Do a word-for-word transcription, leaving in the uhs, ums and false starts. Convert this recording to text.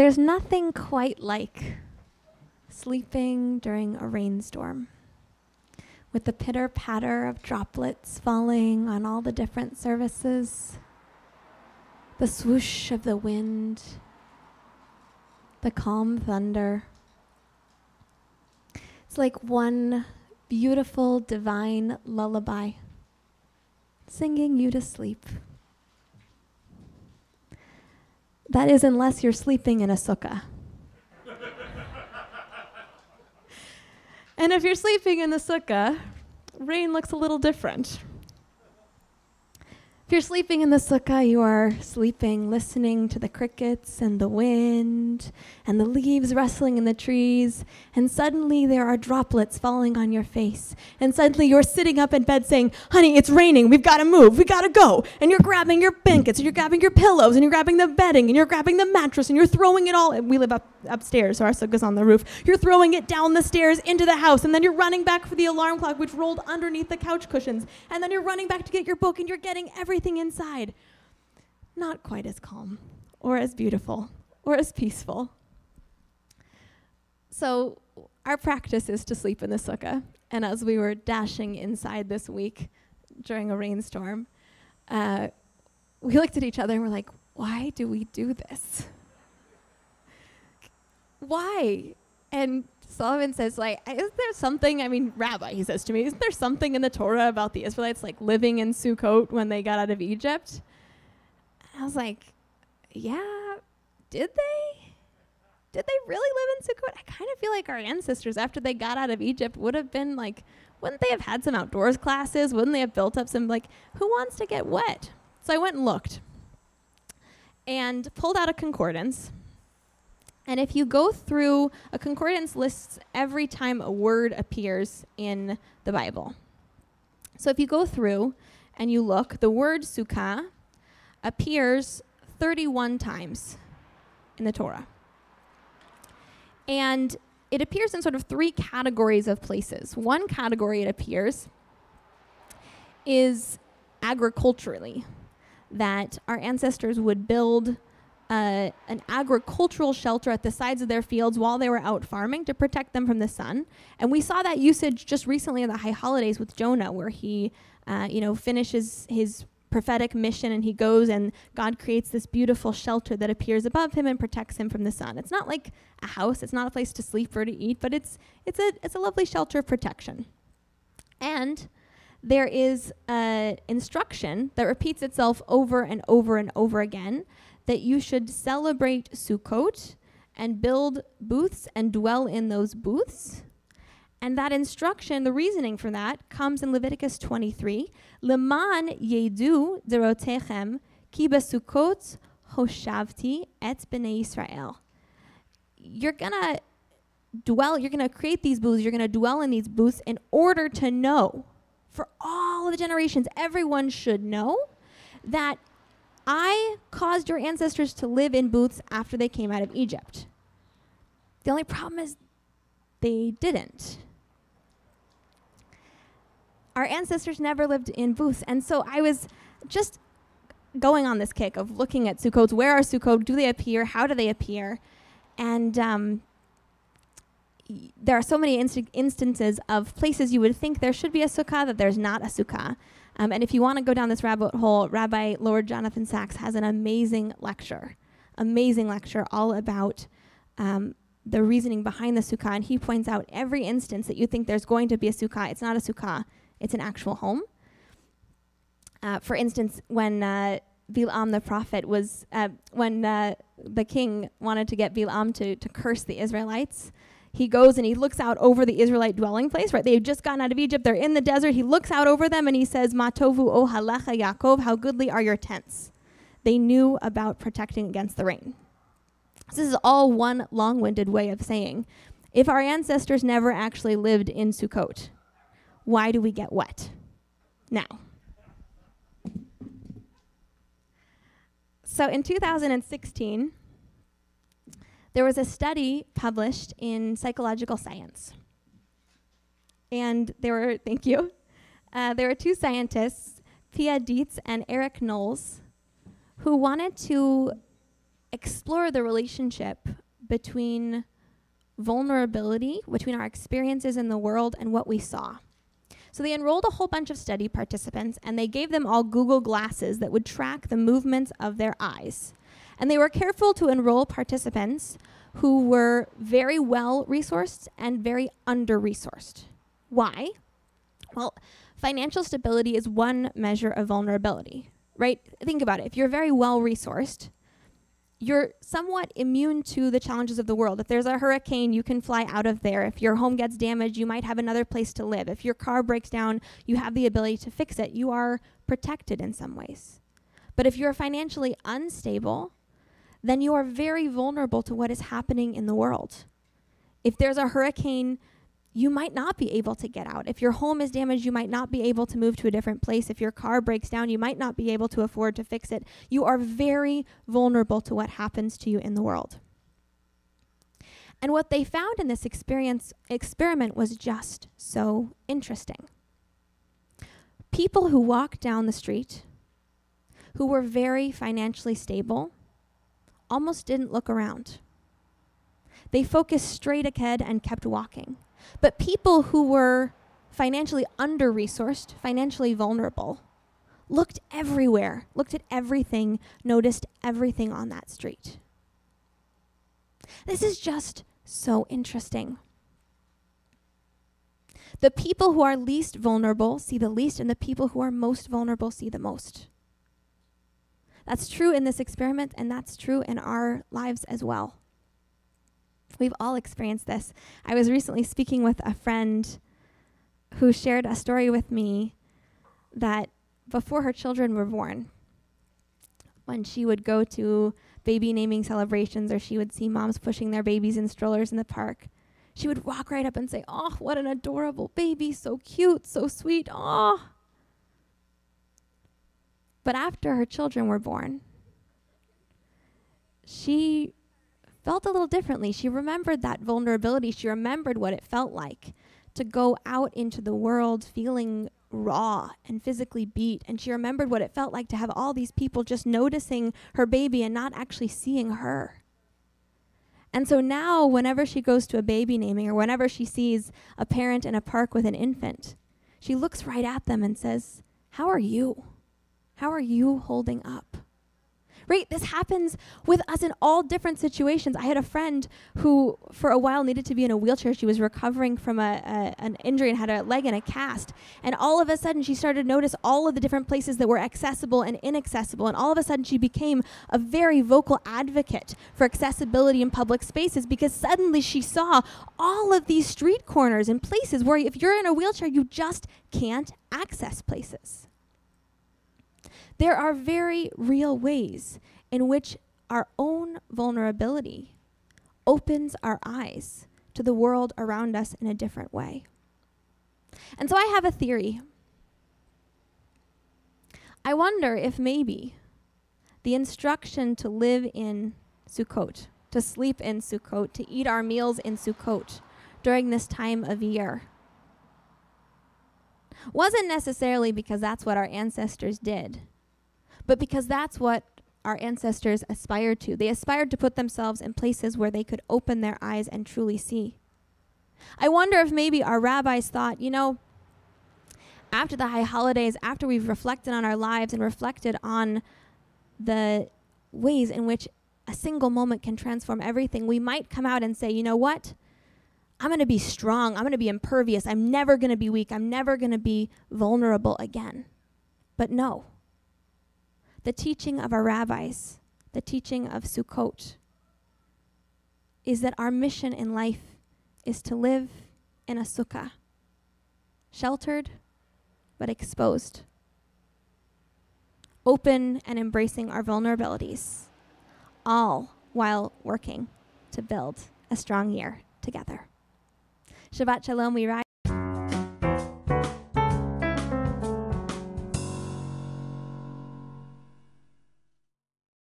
There's nothing quite like sleeping during a rainstorm, with the pitter-patter of droplets falling on all the different surfaces, the swoosh of the wind, the calm thunder. It's like one beautiful, divine lullaby singing you to sleep. That is, unless you're sleeping in a sukkah. And if you're sleeping in the sukkah, rain looks a little different. If you're sleeping in the sukkah, you are sleeping, listening to the crickets and the wind and the leaves rustling in the trees, and suddenly there are droplets falling on your face, and suddenly you're sitting up in bed saying, honey, it's raining, we've got to move, we got to go, and you're grabbing your blankets, and you're grabbing your pillows, and you're grabbing the bedding, and you're grabbing the mattress, and you're throwing it all, and we live up upstairs, so our sukkah's on the roof, you're throwing it down the stairs into the house, and then you're running back for the alarm clock, which rolled underneath the couch cushions, and then you're running back to get your book, and you're getting everything inside. Not quite as calm, or as beautiful, or as peaceful. So our practice is to sleep in the sukkah, and as we were dashing inside this week during a rainstorm, uh, we looked at each other and we're like, why do we do this? Why? And Solomon says, like, is there something, I mean, Rabbi, he says to me, isn't there something in the Torah about the Israelites, like, living in Sukkot when they got out of Egypt? And I was like, yeah, did they? Did they really live in Sukkot? I kind of feel like our ancestors, after they got out of Egypt, would have been, like, wouldn't they have had some outdoors classes? Wouldn't they have built up some, like, who wants to get wet? So I went and looked and pulled out a concordance. And if you go through, a concordance lists every time a word appears in the Bible. So if you go through and you look, the word sukkah appears thirty-one times in the Torah. And it appears in sort of three categories of places. One category it appears is agriculturally, that our ancestors would build Uh, an agricultural shelter at the sides of their fields while they were out farming to protect them from the sun. And we saw that usage just recently in the High Holidays with Jonah, where he uh, you know, finishes his prophetic mission and he goes and God creates this beautiful shelter that appears above him and protects him from the sun. It's not like a house, it's not a place to sleep or to eat, but it's, it's, a, it's a lovely shelter of protection. And there is uh, instruction that repeats itself over and over and over again, that you should celebrate Sukkot and build booths and dwell in those booths. And that instruction, the reasoning for that, comes in Leviticus twenty-three. Leman yedu derotechem ki besukkot hoshavti et bnei Yisrael. You're gonna dwell, you're gonna create these booths, you're gonna dwell in these booths in order to know, for all the generations, everyone should know that I caused your ancestors to live in booths after they came out of Egypt. The only problem is they didn't. Our ancestors never lived in booths. And so I was just going on this kick of looking at Sukkots. Where are Sukkot? Do they appear? How do they appear? And um, y there are so many inst instances of places you would think there should be a sukkah that there's not a sukkah. Um, and if you want to go down this rabbit hole, Rabbi Lord Jonathan Sachs has an amazing lecture, amazing lecture all about um, the reasoning behind the sukkah. And he points out every instance that you think there's going to be a sukkah, it's not a sukkah, it's an actual home. Uh, for instance, when uh, Balaam the prophet was, uh, when uh, the king wanted to get Balaam to, to curse the Israelites, he goes and he looks out over the Israelite dwelling place, right? They've just gotten out of Egypt. They're in the desert. He looks out over them and he says, Matovu ohalacha Yaakov, how goodly are your tents. They knew about protecting against the rain. So this is all one long-winded way of saying, if our ancestors never actually lived in Sukkot, why do we get wet now? So in two thousand sixteen, there was a study published in Psychological Science. And there were, thank you, uh, there were two scientists, Pia Dietz and Eric Knowles, who wanted to explore the relationship between vulnerability, between our experiences in the world and what we saw. So they enrolled a whole bunch of study participants, and they gave them all Google glasses that would track the movements of their eyes. And they were careful to enroll participants who were very well-resourced and very under-resourced. Why? Well, financial stability is one measure of vulnerability, right? Think about it. If you're very well-resourced, you're somewhat immune to the challenges of the world. If there's a hurricane, you can fly out of there. If your home gets damaged, you might have another place to live. If your car breaks down, you have the ability to fix it. You are protected in some ways. But if you're financially unstable, then you are very vulnerable to what is happening in the world. If there's a hurricane, you might not be able to get out. If your home is damaged, you might not be able to move to a different place. If your car breaks down, you might not be able to afford to fix it. You are very vulnerable to what happens to you in the world. And what they found in this experience experiment was just so interesting. People who walked down the street, who were very financially stable, almost didn't look around. They focused straight ahead and kept walking. But people who were financially under-resourced, financially vulnerable, looked everywhere, looked at everything, noticed everything on that street. This is just so interesting. The people who are least vulnerable see the least, and the people who are most vulnerable see the most. That's true in this experiment, and that's true in our lives as well. We've all experienced this. I was recently speaking with a friend who shared a story with me that before her children were born, when she would go to baby naming celebrations or she would see moms pushing their babies in strollers in the park, she would walk right up and say, "Oh, what an adorable baby, so cute, so sweet, oh." But after her children were born, she felt a little differently. She remembered that vulnerability. She remembered what it felt like to go out into the world feeling raw and physically beat. And she remembered what it felt like to have all these people just noticing her baby and not actually seeing her. And so now, whenever she goes to a baby naming or whenever she sees a parent in a park with an infant, she looks right at them and says, "How are you? How are you holding up?" Right? This happens with us in all different situations. I had a friend who, for a while, needed to be in a wheelchair. She was recovering from a, a, an injury and had a leg in a cast. And all of a sudden, she started to notice all of the different places that were accessible and inaccessible. And all of a sudden, she became a very vocal advocate for accessibility in public spaces, because suddenly she saw all of these street corners and places where if you're in a wheelchair, you just can't access places. There are very real ways in which our own vulnerability opens our eyes to the world around us in a different way. And so I have a theory. I wonder if maybe the instruction to live in Sukkot, to sleep in Sukkot, to eat our meals in Sukkot during this time of year wasn't necessarily because that's what our ancestors did, but because that's what our ancestors aspired to. They aspired to put themselves in places where they could open their eyes and truly see. I wonder if maybe our rabbis thought, you know, after the high holidays, after we've reflected on our lives and reflected on the ways in which a single moment can transform everything, we might come out and say, you know what? I'm going to be strong. I'm going to be impervious. I'm never going to be weak. I'm never going to be vulnerable again. But no. The teaching of our rabbis, the teaching of Sukkot, is that our mission in life is to live in a sukkah, sheltered but exposed, open and embracing our vulnerabilities, all while working to build a strong year together. Shabbat Shalom, we rise.